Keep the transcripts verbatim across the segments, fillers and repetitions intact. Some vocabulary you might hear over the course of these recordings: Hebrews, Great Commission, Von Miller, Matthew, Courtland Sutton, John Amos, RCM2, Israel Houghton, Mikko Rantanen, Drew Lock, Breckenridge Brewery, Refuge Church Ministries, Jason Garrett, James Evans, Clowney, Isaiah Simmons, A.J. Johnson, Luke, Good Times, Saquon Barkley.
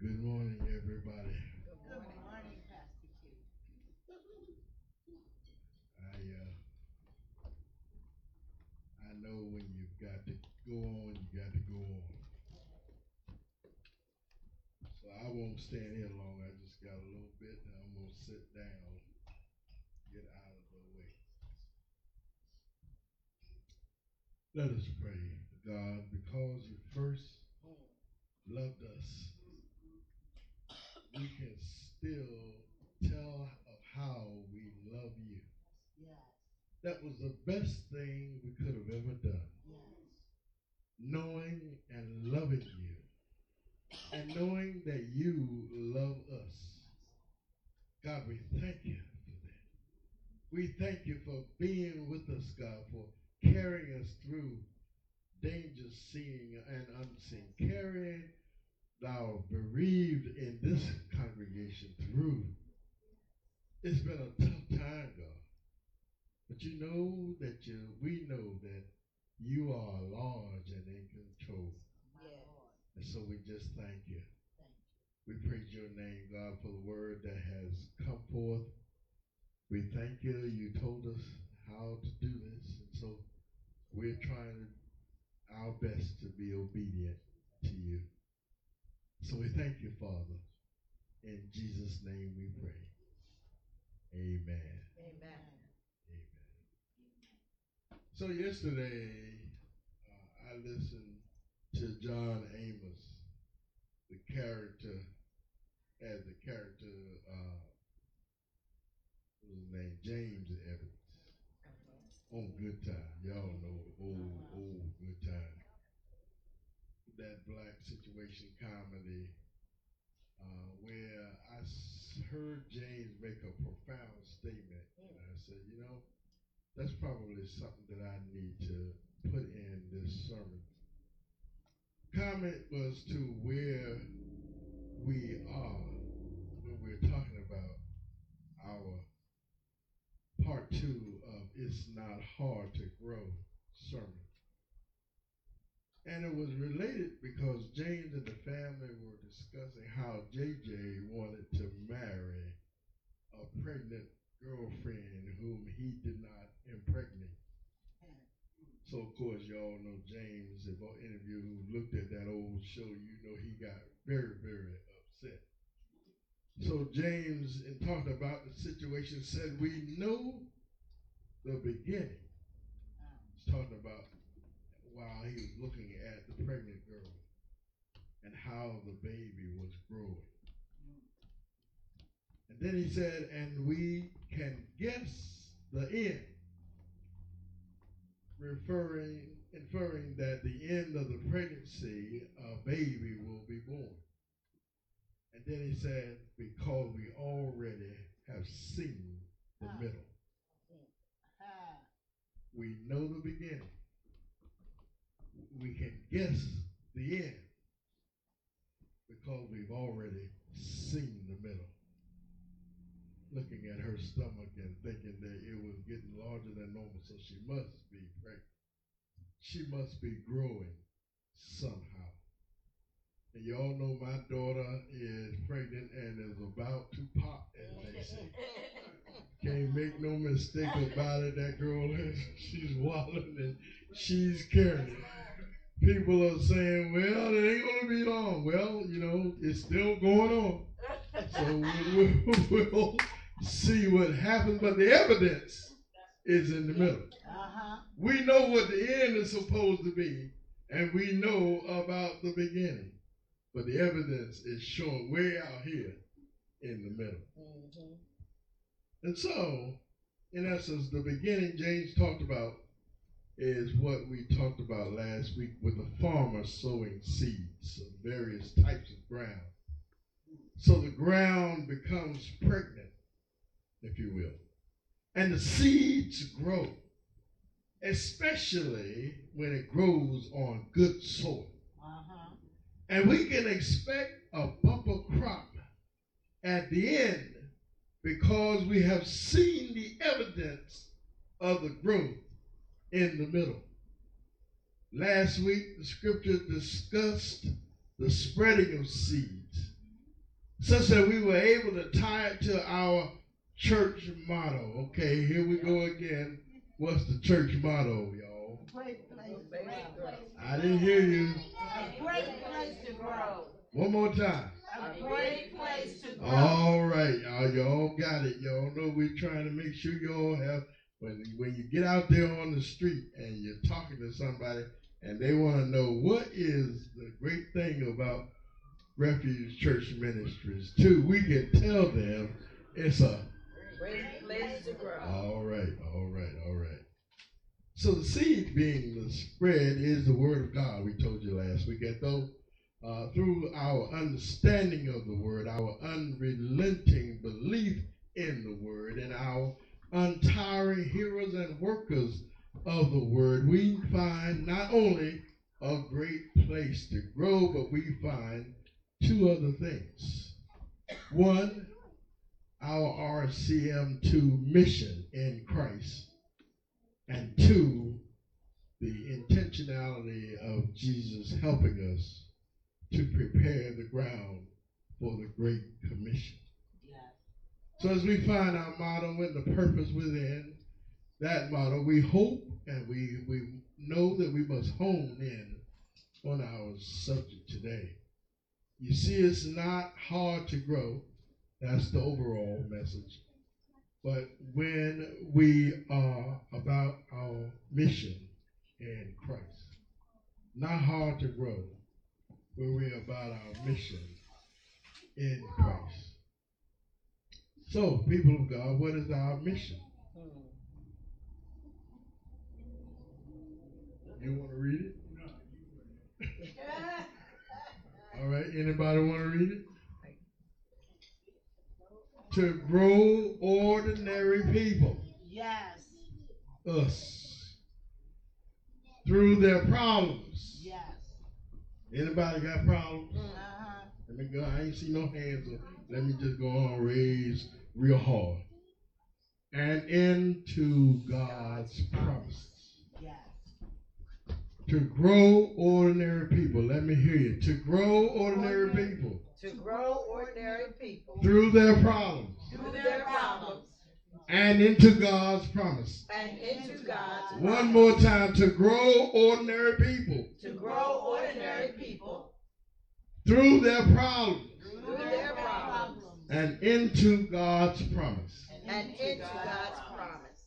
Good morning, everybody. Good morning, Good morning Pastor Q. I, uh, I know when you've got to go on, you got to go on. So I won't stand here long. I just got a little bit, and I'm going to sit down, get out of the way. Let us pray. God, because you first loved us, we can still tell of how we love you. Yes. That was the best thing we could have ever done. Yes. Knowing and loving you. And knowing that you love us. God, we thank you for that. We thank you for being with us, God, for carrying us through dangers seen and unseen, carrying thou bereaved in this congregation through. It's been a tough time, God. But you know that you, we know that you are large and in control. Yes. And so we just thank you. Thank you. We praise your name, God, for the word that has come forth. We thank you. You told us how to do this. And so we're trying our best to be obedient to you. So we thank you, Father. In Jesus' name we pray. Amen. Amen. Amen. So yesterday, uh, I listened to John Amos, the character, as the character, uh, what was his name? James Evans. On Good Times. Y'all know old, old Good Times. That black situation comedy, uh, where I heard James make a profound statement, and I said, you know, that's probably something that I need to put in this sermon. Comment was to where we are when we're talking about our part two of It's Not Hard to Grow sermon. And it was related because James and the family were discussing how J J wanted to marry a pregnant girlfriend whom he did not impregnate. So, of course, y'all know James. If any of you who looked at that old show, you know he got very, very upset. So James, in talking about the situation, said, we know the beginning. He's talking about while he was looking at the pregnant girl and how the baby was growing. And then he said, and we can guess the end, referring, inferring that the end of the pregnancy, a baby will be born. And then he said, because we already have seen the middle. We know the beginning. We can guess the end because we've already seen the middle. Looking at her stomach and thinking that it was getting larger than normal, so she must be pregnant. She must be growing somehow. And y'all know my daughter is pregnant and is about to pop, as they say. Can't make no mistake about it. That girl, she's wallowing and she's carrying. People are saying, well, it ain't going to be long. Well, you know, it's still going on. So we'll, we'll, we'll see what happens. But the evidence is in the middle. Uh-huh. We know what the end is supposed to be. And we know about the beginning. But the evidence is shown way out here in the middle. Mm-hmm. And so, in essence, the beginning James talked about is what we talked about last week with the farmer sowing seeds of various types of ground. So the ground becomes pregnant, if you will. And the seeds grow, especially when it grows on good soil. Uh-huh. And we can expect a bumper crop at the end because we have seen the evidence of the growth in the middle. Last week, the scripture discussed the spreading of seeds such that we were able to tie it to our church motto. Okay, here we go again. What's the church motto, y'all? Great place to grow. I didn't hear you. A great place to grow. One more time. A great place to grow. All right, y'all. Y'all got it. Y'all know we're trying to make sure y'all have, when, when you get out there on the street and you're talking to somebody and they want to know what is the great thing about Refuge Church Ministries too, we can tell them it's a great place to grow. All right, all right, all right. So the seed being the spread is the word of God. We told you last week that though uh, through our understanding of the word, our unrelenting belief in the word, and our untiring hearers and workers of the word, we find not only a great place to grow, but we find two other things. One, our R C M two mission in Christ. And two, the intentionality of Jesus helping us to prepare the ground for the Great Commission. Yes. So as we find our motto and the purpose within that motto, we hope and we, we know that we must hone in on our subject today. You see, it's not hard to grow. That's the overall message. But when we are about our mission in Christ, not hard to grow when we're about our mission in Christ. So, people of God, what is our mission? You want to read it? All right, anybody want to read it? To grow ordinary people. Yes. Us. Through their problems. Yes. Anybody got problems? Uh-huh. Let me go. I ain't see no hands up. Let me just go on and raise real hard. And into God's promises. To grow ordinary people. Let me hear you. To grow ordinary people. To grow ordinary people. Through their problems. Through their problems. And into God's promise. And into God's promise. One more time. To grow ordinary people. To grow ordinary people. Through their problems. Through their problems. And into God's promise. And into God's promise.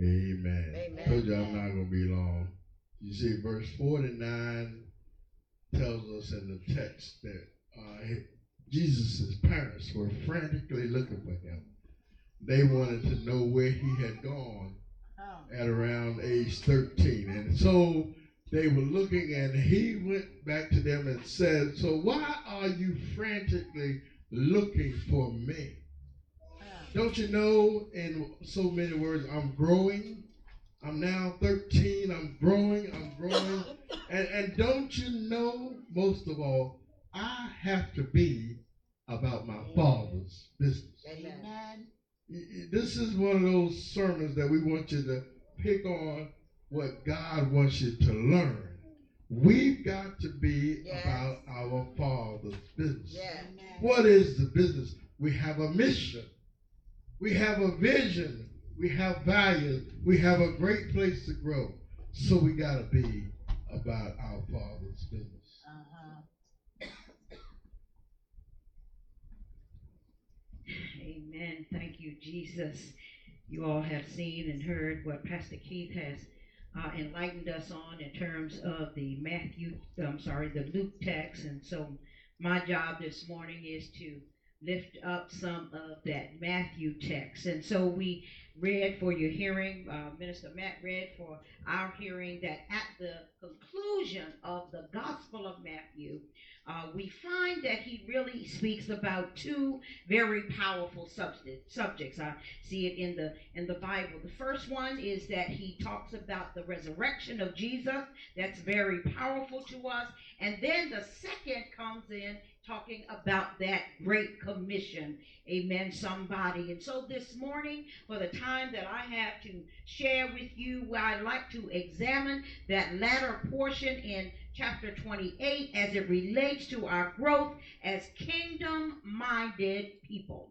Amen. Amen. I told you I'm not going to be long. You see, verse forty-nine tells us in the text that uh, Jesus' parents were frantically looking for him. They wanted to know where he had gone at around age thirteen. And so they were looking, and he went back to them and said, "So why are you frantically looking for me? Don't you know, in so many words, I'm growing. I'm now thirteen, I'm growing, I'm growing. And, and don't you know, most of all, I have to be about my Father's business." Amen. This is one of those sermons that we want you to pick on what God wants you to learn. We've got to be yes. about our Father's business. Yeah. What is the business? We have a mission. We have a vision. We have values. We have a great place to grow. So we got to be about our Father's business. Uh-huh. Amen. Thank you, Jesus. You all have seen and heard what Pastor Keith has uh, enlightened us on in terms of the Matthew, I'm sorry, the Luke text. And so my job this morning is to lift up some of that Matthew text. And so we read for your hearing, uh, Minister Matt read for our hearing, that at the conclusion of the Gospel of Matthew, uh, we find that he really speaks about two very powerful subjects. I see it in the in the Bible. The first one is that he talks about the resurrection of Jesus. That's very powerful to us. And then the second comes in talking about that Great Commission. Amen, somebody. And so this morning, for the time that I have to share with you, I'd like to examine that latter portion in chapter twenty-eight as it relates to our growth as kingdom-minded people.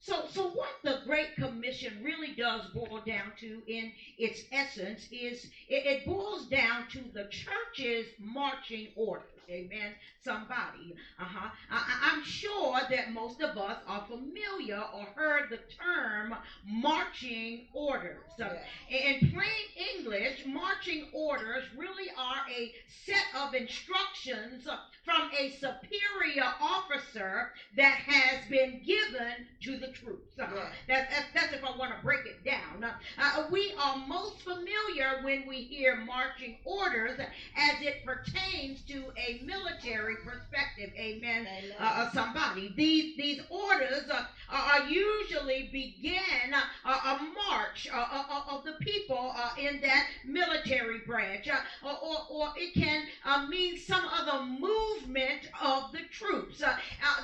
So, so what the Great Commission really does boil down to in its essence is it, it boils down to the church's marching orders. Amen, somebody. Uh-huh. I, I'm sure that most of us are familiar or heard the term marching orders. So, in plain English, marching orders really are a set of instructions from a superior officer that has been given to the troops. Uh-huh. Yeah. That's, that's, that's if I want to break it down. Uh, we are most familiar when we hear marching orders as it pertains to a military perspective. Amen, amen. Uh, somebody. These these orders uh, are usually begin a, a march uh, uh, of the people uh, in that military branch, uh, or, or it can uh, mean some other movement of the troops. Uh, uh,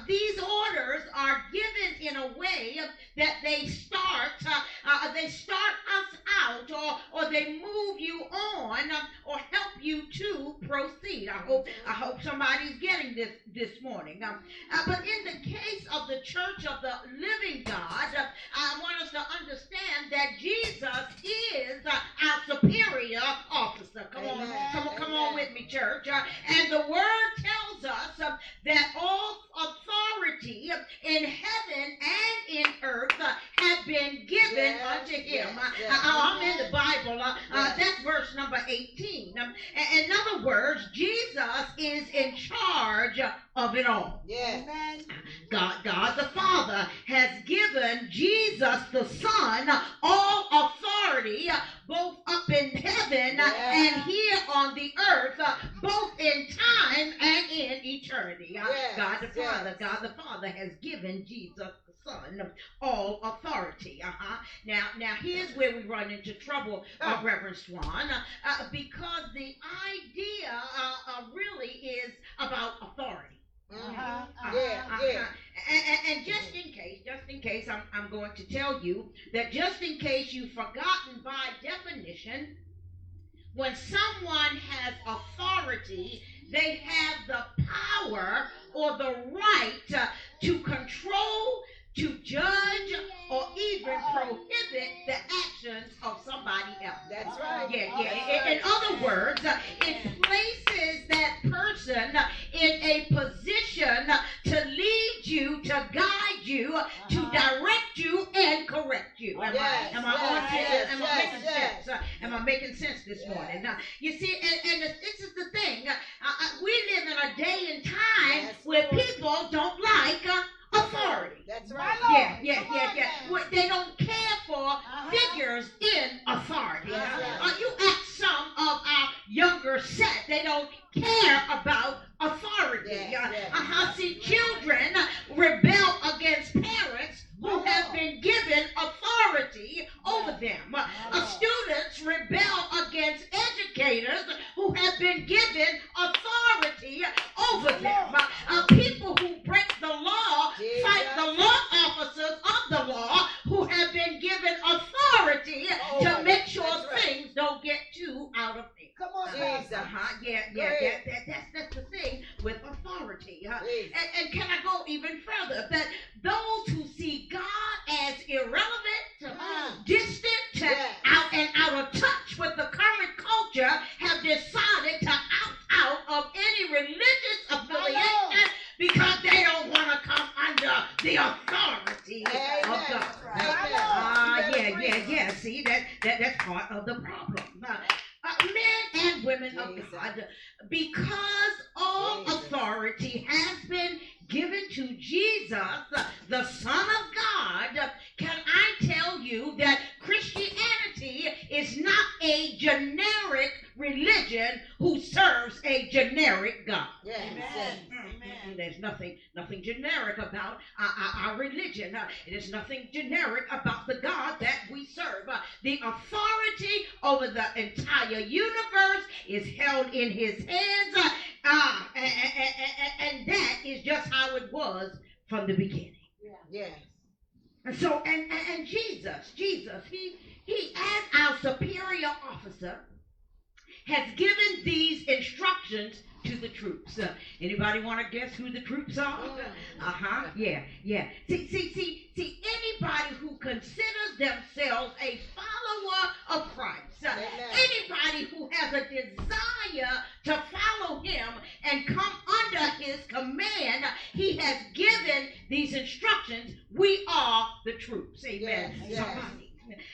these orders are given in a way that they start uh, uh, they start us out, or, or they move you on, uh, or help you to proceed. I hope I hope somebody's getting this this morning. Um, uh, but in the case of the church of the living God, uh, I want us to understand that Jesus is uh, our superior officer. Come Amen. on, come on, come Amen. on with me, church. Uh, and the word tells us uh, that all authority in heaven and in earth uh, have been given yes, unto him. Yes, yes, uh, I'm in the Bible. Uh, yes. uh, that's verse number eighteen. Um, in other words, Jesus is in charge of it all. Yes. Amen. God, God the Father has given Jesus the Son all authority, both up in heaven yes. and here on the earth, both in time and in eternity. Yes. God the Father, yes. God the Father has given Jesus Son all authority. Uh-huh. Now, now here's where we run into trouble, uh, Reverend Swan, uh, uh, because the idea uh, uh, really is about authority. Mm-hmm. Uh-huh. Uh-huh. Yeah, uh-huh. yeah. And, and just in case, just in case, I'm, I'm going to tell you that just in case you've forgotten, by definition, when someone has authority, they have the power or the right uh, to control, to judge, or even prohibit the actions of somebody else. That's right. Yeah, yeah. In, in other words, it places that person in a position to lead you, to guide you, to direct you, and correct you. Am yes, I, am I, yes, on, am yes, I making yes. sense? Am I making sense this yes. morning? Now, you see, and, and this is the thing. Uh, we live in a day and time That's where cool. people don't like uh, authority. That's right. Yeah, yeah, Come yeah, yeah. Well, they don't care for uh-huh. figures in authority. Uh-huh. Uh, you ask some of our younger set, they don't care about authority. Yeah, yeah. Uh-huh. See, children rebel against parents who oh. have been given authority over them. Oh. Uh, students rebel against educators who have been given authority over oh. them. Uh, people who break the law Jesus. fight the law officers of the law who have been given authority oh. to make sure right. things don't get too out of hand. Come on, Jesus. Uh-huh. Yeah, yeah, yeah. That, that, that's, that's the thing with authority. Huh? And, and can I go even further? That those who see God as irrelevant, uh, distant, yes. out and out of touch with the current culture have decided to opt out of any religious affiliation because they don't want to come under the authority Amen. of God. Ah, right. uh, yeah, yeah, yeah. See, that, that that's part of the problem. Uh, uh, men and women Jesus. of God, because all Jesus. authority has been given to Jesus, the Son of God, can I tell you that Christianity is not a generic religion who serves a generic God. Yes. Amen. Amen. There's nothing, nothing generic about our, our, our religion. Uh, there's nothing generic about the God that we serve. Uh, the authority over the entire universe is held in his hands, uh, Uh, and, and, and, and that is just how it was from the beginning. Yeah. Yes. And so, and, and, and Jesus, Jesus, he, he, as our superior officer, has given these instructions to the troops. Uh, anybody want to guess who the troops are? Uh-huh. Yeah, yeah. See, see, see, see, anybody who considers themselves a follower of Christ, uh, anybody who has a desire to follow him and come under his command, he has given these instructions. We are the troops. Amen. Yes, yes. Somebody.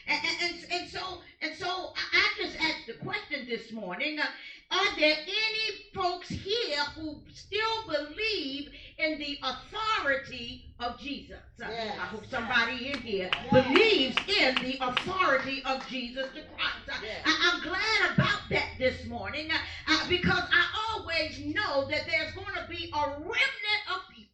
And, and, and so and so I just asked the question this morning, uh, are there any folks here who still believe in the authority of Jesus? Yes. I hope somebody in here yes. believes in the authority of Jesus the Christ. Yes. I, I'm glad about that this morning uh, uh, because I always know that there's going to be a remnant of people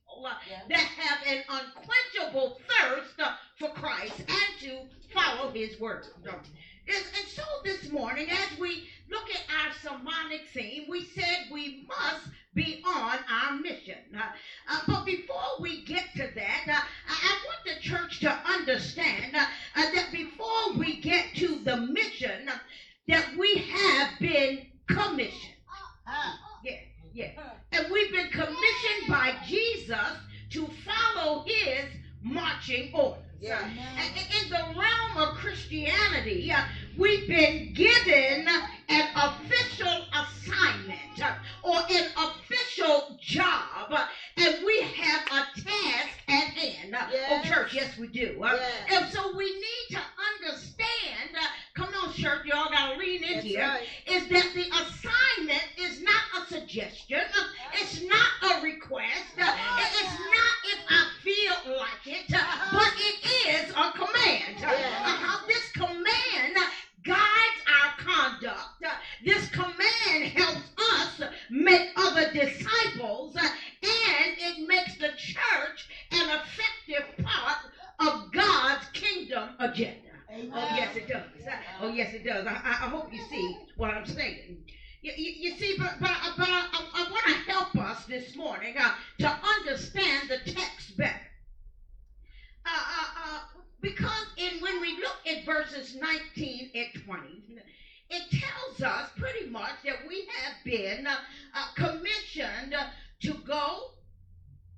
Yes. that have an unquenchable thirst uh, for Christ and to follow his word. Yes. And so this morning, as we look at our sermonic theme, we said we must be on our mission. Uh, uh, but before we get to that, uh, I want the church to understand uh, uh, that before we get to the mission, uh, that we have been commissioned. Uh, yeah. Yeah. And we've been commissioned by Jesus to follow his marching orders. Yeah. Uh, in the realm of Christianity, uh, we've been given an official assignment uh, or an official job, uh, and we have a task at hand. Uh, yes. Oh, church, yes, we do. Uh, yes. And so we need to understand, uh, come on, church, y'all got to lean in That's here, right. is that the assignment is not a suggestion, uh, it's not a request, uh, oh, it's yeah. not if I feel like it, uh, uh-huh. but it is a command. Yeah. Uh, this command guides our conduct. Uh, this command helps us make other disciples, uh, and it makes the church an effective part of God's kingdom agenda. Amen. Oh, yes, it does. Yeah. Oh, yes, it does. I, I hope you see what I'm saying. You, you, you see, but, but, but I, I, I want to help us this morning uh, to understand the text better. Uh, uh, uh, because in when we look at verses nineteen and twenty, it tells us pretty much that we have been uh, uh, commissioned to go,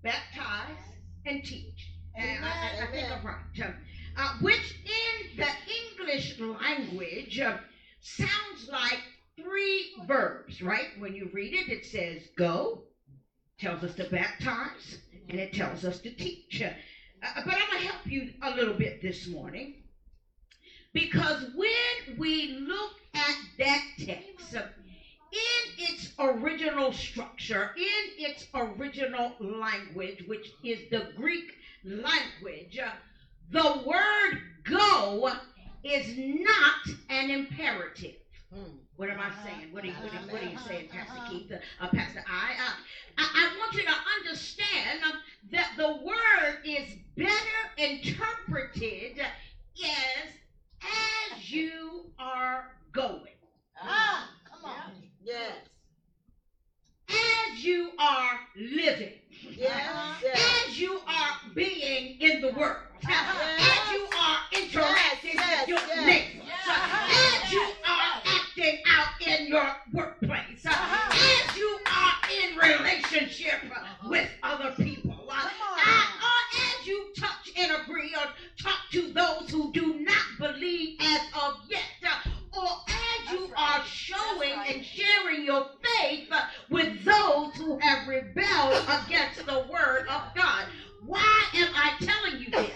baptize, and teach. And I, I, I think I'm right. Uh, which in the English language uh, sounds like three verbs, right? When you read it, it says go, tells us to baptize, and it tells us to teach. Uh, but I'm going to help you a little bit this morning, because when we look at that text, uh, in its original structure, in its original language, which is the Greek language, uh, the word go is not an imperative. Hmm. What am I saying? What are you, what are, what are you saying, Pastor Keith? Uh, Pastor I, uh, I? I want you to understand uh, that the word is better interpreted as as you are going. Ah, come on. Yes. As you are living. Yes. Yes. As you are being in the world. Yes. As you are interacting yes. with your yes. neighbors. Yes. As you are acting out in your workplace. Uh-huh. As you are in relationship uh-huh. with other people. I, or as you touch and agree or talk to those who do not believe as of yet. Or as you right. are showing right. and sharing your faith with those who have rebelled against the word of God. Why am I telling you this?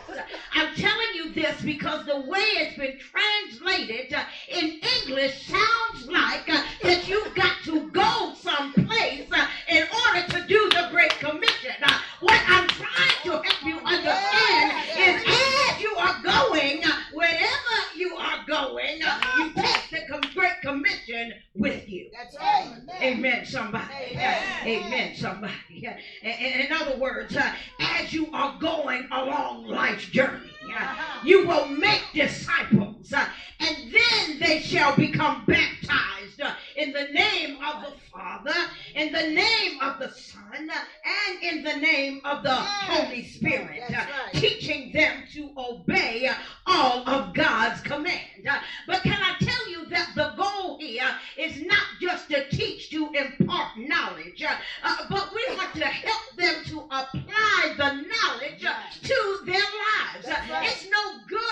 I'm telling you this because the way it's been translated uh, in English sounds like uh, that you've got to go someplace uh, in order to do the Great Commission. Uh, what I'm trying to help you understand is as you are going, uh, wherever you are going, uh, you take the com- Great Commission with you. That's right. Amen. Amen, somebody. Amen, uh, amen somebody. Uh, in, in other words, uh, as you are going along life's journey, uh, you will make disciples, uh, and then they shall become baptized uh, in the name of the Father in the name of the Son and in the name of the yes. Holy Spirit, right. Teaching them to obey all of God's command. But can I tell you that the goal here is not just to teach, to impart knowledge, uh, but we want to help them to apply the knowledge right. to their lives. Right. It's no good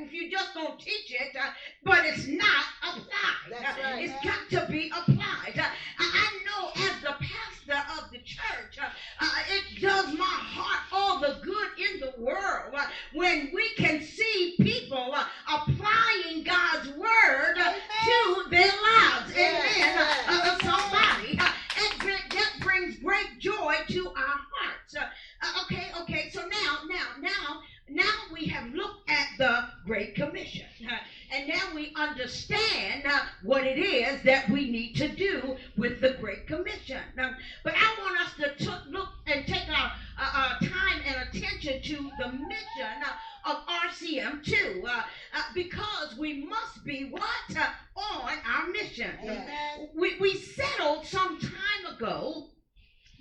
if you just don't teach it, uh, but it's not applied. That's right. It's got to be applied. Uh, I know as the pastor of the church, uh, uh, it does my heart all the good in the world uh, when we can see people uh, applying God's word uh, to their lives. Amen. Yeah. Uh, uh, somebody. Uh, and that brings great joy to our hearts. Uh, uh, okay, okay. So now, now, now, Now we have looked at the Great Commission, uh, and now we understand uh, what it is that we need to do with the Great Commission. Uh, but I want us to t- look and take our, uh, our time and attention to the mission uh, of R C M two, uh, uh, because we must be what? Uh, on our mission. Yeah. We, we settled some time ago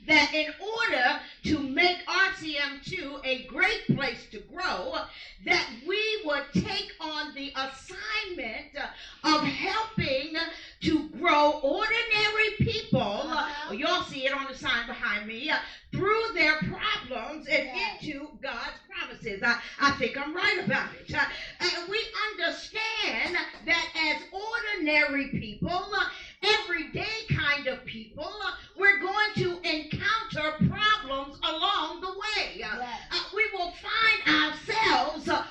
that in order to make R C M two a great place to grow, that we would take on the assignment of helping to grow ordinary people, uh-huh. Y'all see it on the sign behind me, uh, through their problems and yes. into God's promises. I, I think I'm right about it. Uh, and we understand that as ordinary people, uh, everyday kind of people, uh, we're going to encounter problems along the way. Uh, yes. uh, we will find ourselves uh,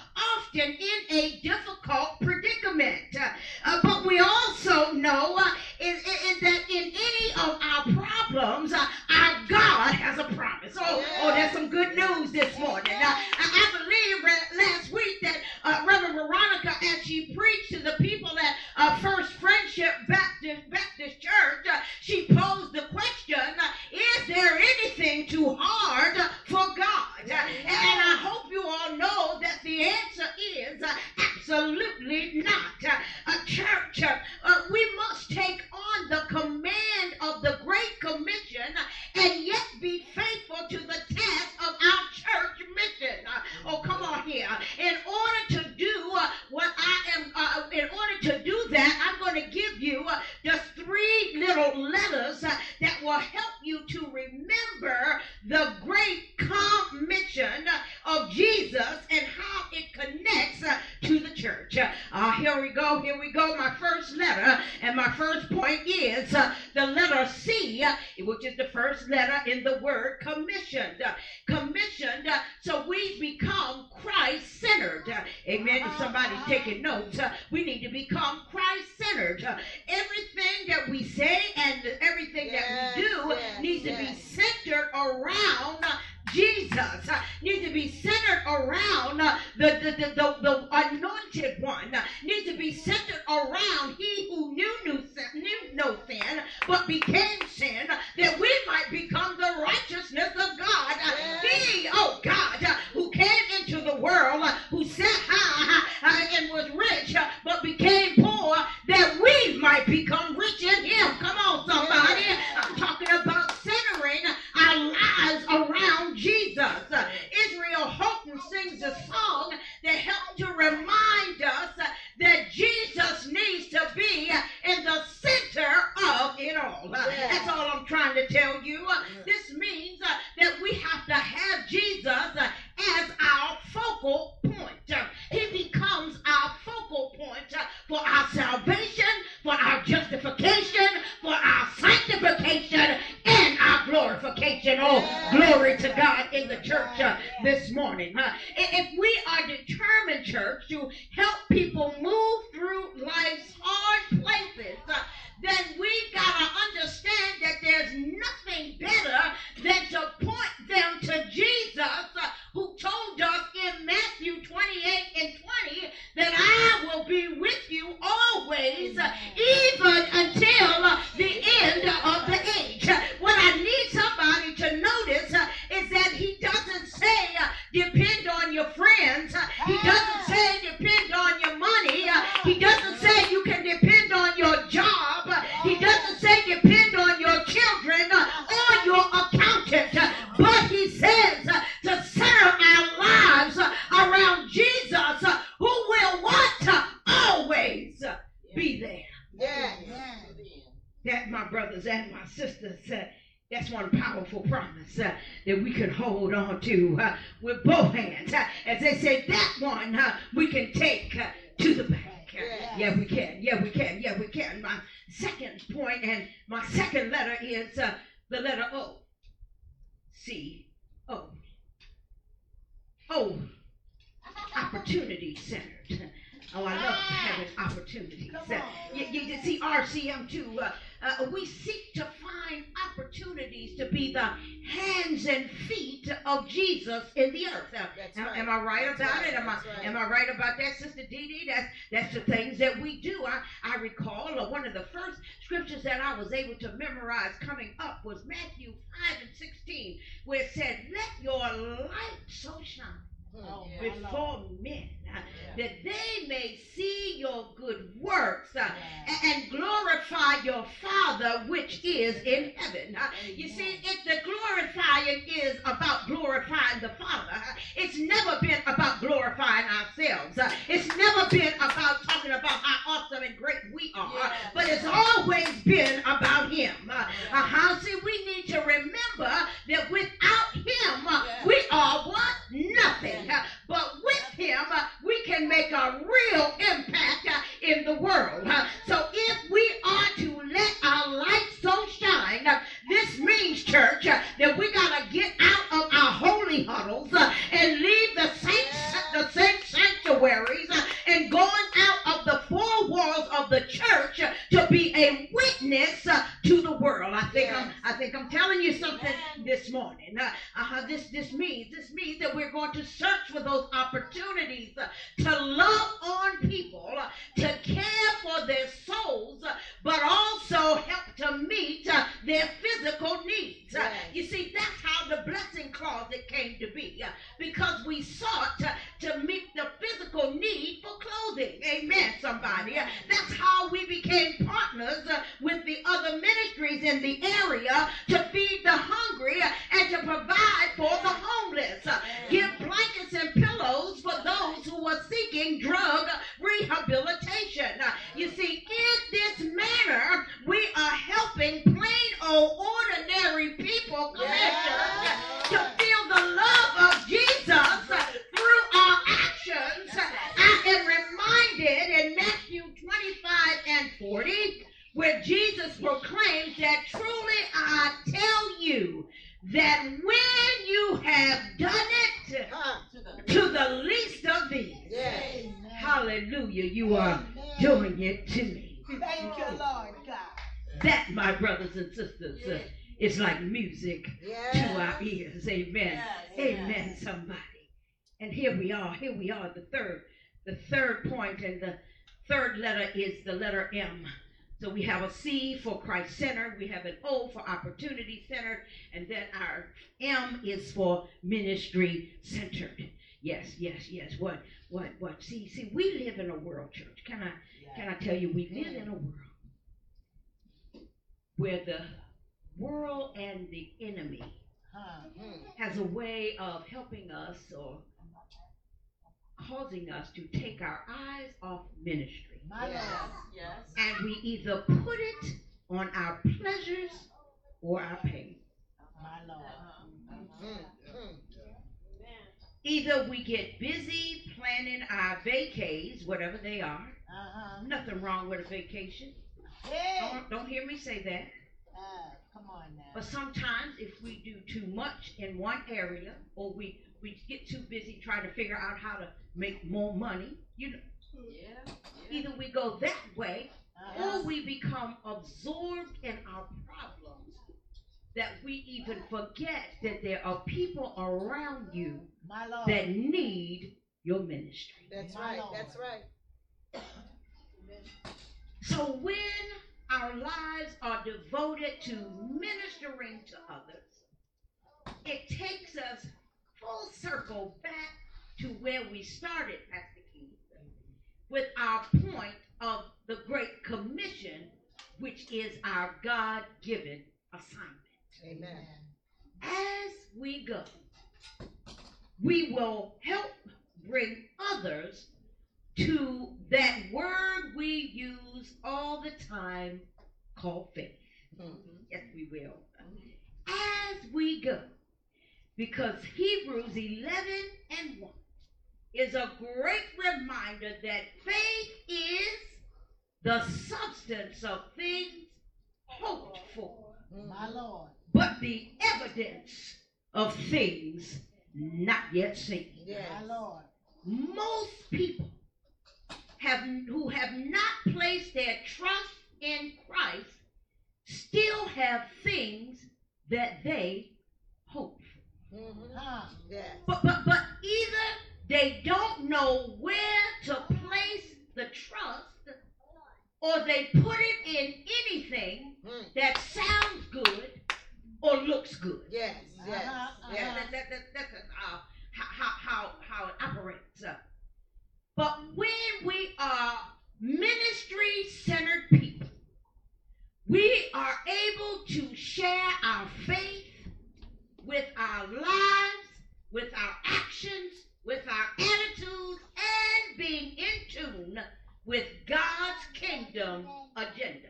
often in a difficult predicament. Uh, uh, but we also know uh, is, is that in any of our problems, uh, our God has a promise. Oh, yes. oh, there's some good news this morning. Uh, I, I believe re- last week that uh, Reverend Veronica, as she preached to the people at uh, First Friendship Baptist, Baptist Church, uh, she posed the question, uh, is there anything too hard for God? Uh, and, and I hope you all know that the answer is uh, absolutely not. Uh, uh, church, uh, uh, we must take on the command of the Great Commission and yet be faithful to the task of our church mission. Uh, oh, come on here. In order to do uh, what I am, uh, in order to do that, I'm going to give you uh, just three little letters uh, that will help you to remember the Great Commission of Jesus and how it connects uh, to the church. Uh, here we go, here we go. My first letter and my first point is uh, the letter C, uh, which is the first letter in the word commissioned. Uh, commissioned, uh, so we become Christ-centered. Uh, amen. If somebody's taking notes, uh, we need to become Christ-centered. Uh, everything that we say and everything yes, that we do yes, needs yes. to be centered around uh, Jesus, uh, needs to be centered around uh, the, the, the, the, the anointed one, uh, needs to be centered around he who knew, knew, knew no sin, but became sin, that we might become the righteousness of God. Uh, he, oh God, uh, who came into the world, uh, who sat high uh, and was rich, uh, but became poor, that we might become rich in him. Come on, somebody. I'm talking about centering our lives around Jesus. Uh, Israel Houghton sings a song that helps to remind us uh, that Jesus needs to be uh, in the center of it all. Uh, yeah. That's all I'm trying to tell you. Uh, yeah. This means uh, that we have to have Jesus uh, as our focal point. Uh, he becomes our focal point uh, for our salvation, for our justification, for our sanctification, and our glorification. Oh, glory to God in the church uh, this morning. Uh, if we are determined, church, to help people move through life's hard places, uh, then we've got to understand that there's nothing better than to point them to Jesus, uh, who told us in Matthew twenty-eight and twenty that I will be with you always, uh, even until uh, the end of the age. Uh, what I need somebody to notice uh, is that he doesn't say uh, depend on your friends. Uh, he doesn't say depend on your money. Uh, he doesn't say you can depend on your job. He doesn't say depend on your children. hold on to uh, with both hands. Uh, as they say, that one uh, we can take uh, to the bank. Uh, yeah. yeah, we can. Yeah, we can. Yeah, we can. My second point and my second letter is uh, the letter O. C O. O. Opportunity centered. Oh, I love to have an opportunity. Uh, you, you see, R C M two, uh, uh, we seek to find opportunities to be the hands and feet of Jesus in the earth. Uh, that's am, right. am I right about that's it? Right. Am, I, right. am I right about that, Sister Dee Dee? That's, that's the things that we do. I, I recall uh, one of the first scriptures that I was able to memorize coming up was Matthew five and sixteen, where it said, "Let your light so shine." Oh, yeah, before men, uh, yeah. that they may see your good works uh, yeah. and glorify your Father which is in heaven. Uh, you yeah. see, it, the glorifying is about glorifying the Father. Uh, it's never been about glorifying ourselves. Uh, it's never been about talking about how awesome and great we are, yeah. but it's always been about Him. Uh, yeah. uh, how, see, we need to remember that without Him, uh, yeah. we are what? Nothing. But with Him, uh, we can make a real impact uh, in the world. Uh, so if we are to let our light so shine, uh, this means, church, uh, that we got to get out of our holy huddles uh, and leave the saints, the saint sanctuaries uh, and going out of the four walls of the church uh, to be a witness uh, to the world. I think, yes. I'm, I think I'm telling you something this morning. Uh, uh, this, this means, this means that we're going to serve for those opportunities uh, to love on people, uh, to care for their souls, uh, but also help to meet uh, their physical needs. Yes. Uh, you see, that's how the blessing closet came to be, uh, because we sought uh, to meet the physical need for clothing. Amen, somebody. Uh, that's how we became partners uh, with the other ministries in the area to feed the hungry uh, and to provide for the homeless. Uh, give blankets and pillows for those who are seeking drug rehabilitation. You see, in this manner, we are helping plain old ordinary people yeah. to feel the love of Jesus through our actions. I am reminded in Matthew twenty-five and forty, where Jesus proclaims that truly I tell you that when you have done it to the least of these, yes. hallelujah, you are Amen. Doing it to me. Thank you, Lord God. That, my brothers and sisters, yes. uh, is like music yes. to our ears. Amen. Yes. Amen, yes. somebody. And here we are. Here we are. The third, the third point, and the third letter is the letter M. So we have a C for Christ-centered, we have an O for opportunity-centered, and then our M is for ministry-centered. Yes, yes, yes. What, what, what? See, see, we live in a world, church. Can I, yeah. can I tell you, we live in a world where the world and the enemy has a way of helping us or causing us to take our eyes off ministry. Yes, yes. And we either put it on our pleasures or our pain. My Lord. Uh-huh. Either we get busy planning our vacays, whatever they are. Uh-huh. Nothing wrong with a vacation. Hey. Don't, don't hear me say that. Uh, come on now. But sometimes if we do too much in one area, or we we get too busy trying to figure out how to make more money, you know. Yeah, yeah. Either we go that way, uh-huh. or we become absorbed in our problems that we even forget that there are people around you that need your ministry. That's My right, Lord. That's right. So when our lives are devoted to ministering to others, it takes us full circle back to where we started at the with our point of the Great Commission, which is our God-given assignment. Amen. As we go, we will help bring others to that word we use all the time called faith. Mm-hmm. Yes, we will. As we go, because Hebrews eleven and one is a great reminder that faith is the substance of things hoped for, my Lord, but the evidence of things not yet seen. Yes. My Lord. Most people have who have not placed their trust in Christ still have things that they hope for. Mm-hmm. Ah, yes. But but but either they don't know where to place the trust, or they put it in anything mm. that sounds good or looks good. Yes, yes. Uh-huh, uh-huh. Yeah, that, that, that, that's uh, how, how, how it operates. Uh, but when we are ministry-centered people, we are able to share our faith with our lives, with our actions, with our attitudes, and being in tune with God's kingdom agenda.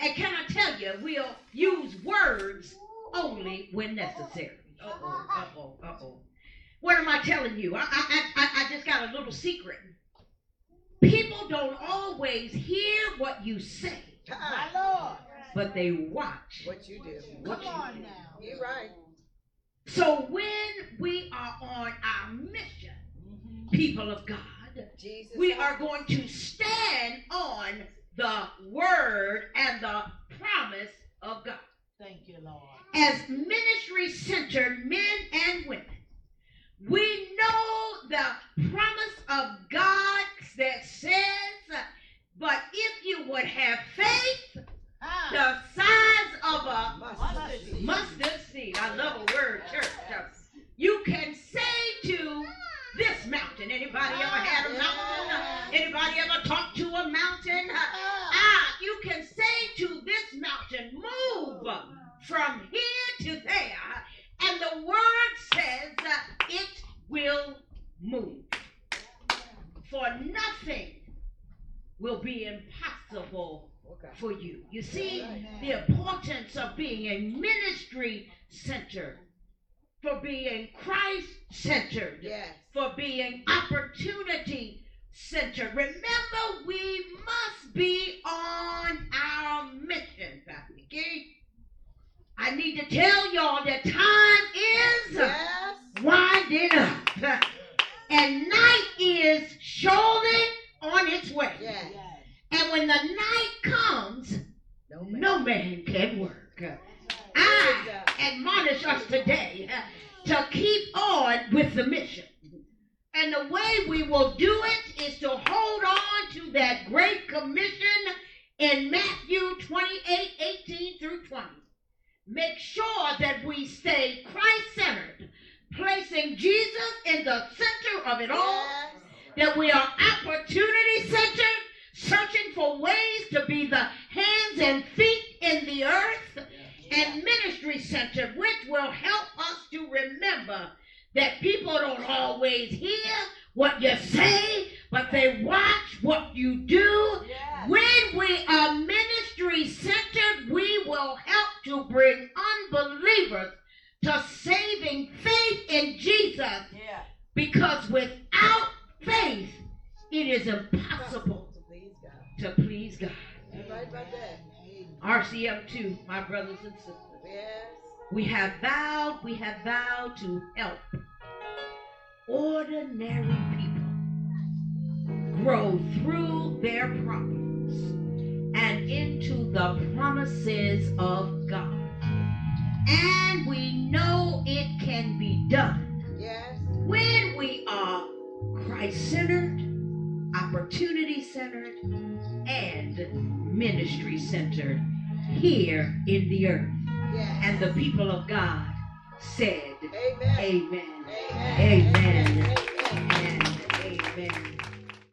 And can I tell you, we'll use words only when necessary. Uh-oh, uh-oh, uh-oh. What am I telling you? I, I, I, I just got a little secret. People don't always hear what you say, my Lord, but they watch what you do. What Come you on do. Now. You're right. So when we are on our mission, mm-hmm. people of God, Jesus we are going to stand on the word and the promise of God. Thank you, Lord. As ministry-centered men and women, we know the promise of God that says, but if you would have faith, ah. the size of a mustard seed. mustard seed, I love a word, church, you can say to this mountain. Anybody ever had a mountain? Anybody ever talked to a mountain? Ah, you can say to this mountain, move from here to there, and the word says it will move. For nothing will be impossible for you. You see the importance of being a ministry center, for being Christ-centered, yes. for being opportunity-centered. Remember, we must be on our mission, Pastor McGee. I need to tell y'all that time is yes. winding up, yes. and night is surely on its way. Yes. And when the night comes, no man, no man can work. I admonish us today to keep on with the mission. And the way we will do it is to hold on to that Great Commission in Matthew twenty-eight, eighteen through twenty. Make sure that we stay Christ-centered, placing Jesus in the center of it all, that we are opportunity-centered, searching for ways to be the hands and feet in the earth, and ministry center, which will help us to remember that people don't always hear what you say, but they watch what you do. Yes. When we are ministry centered, we will help to bring unbelievers to saving faith in Jesus, yeah. because without faith, it is impossible to please God. To please God. You're right about that. R C M two, my brothers and sisters. Yes. We have vowed, we have vowed to help ordinary people grow through their problems and into the promises of God. And we know it can be done. Yes. When we are Christ-centered, opportunity-centered, and ministry-centered here in the earth. Yes. And the people of God said, amen, amen, amen, amen, amen. amen. amen. amen. amen. amen.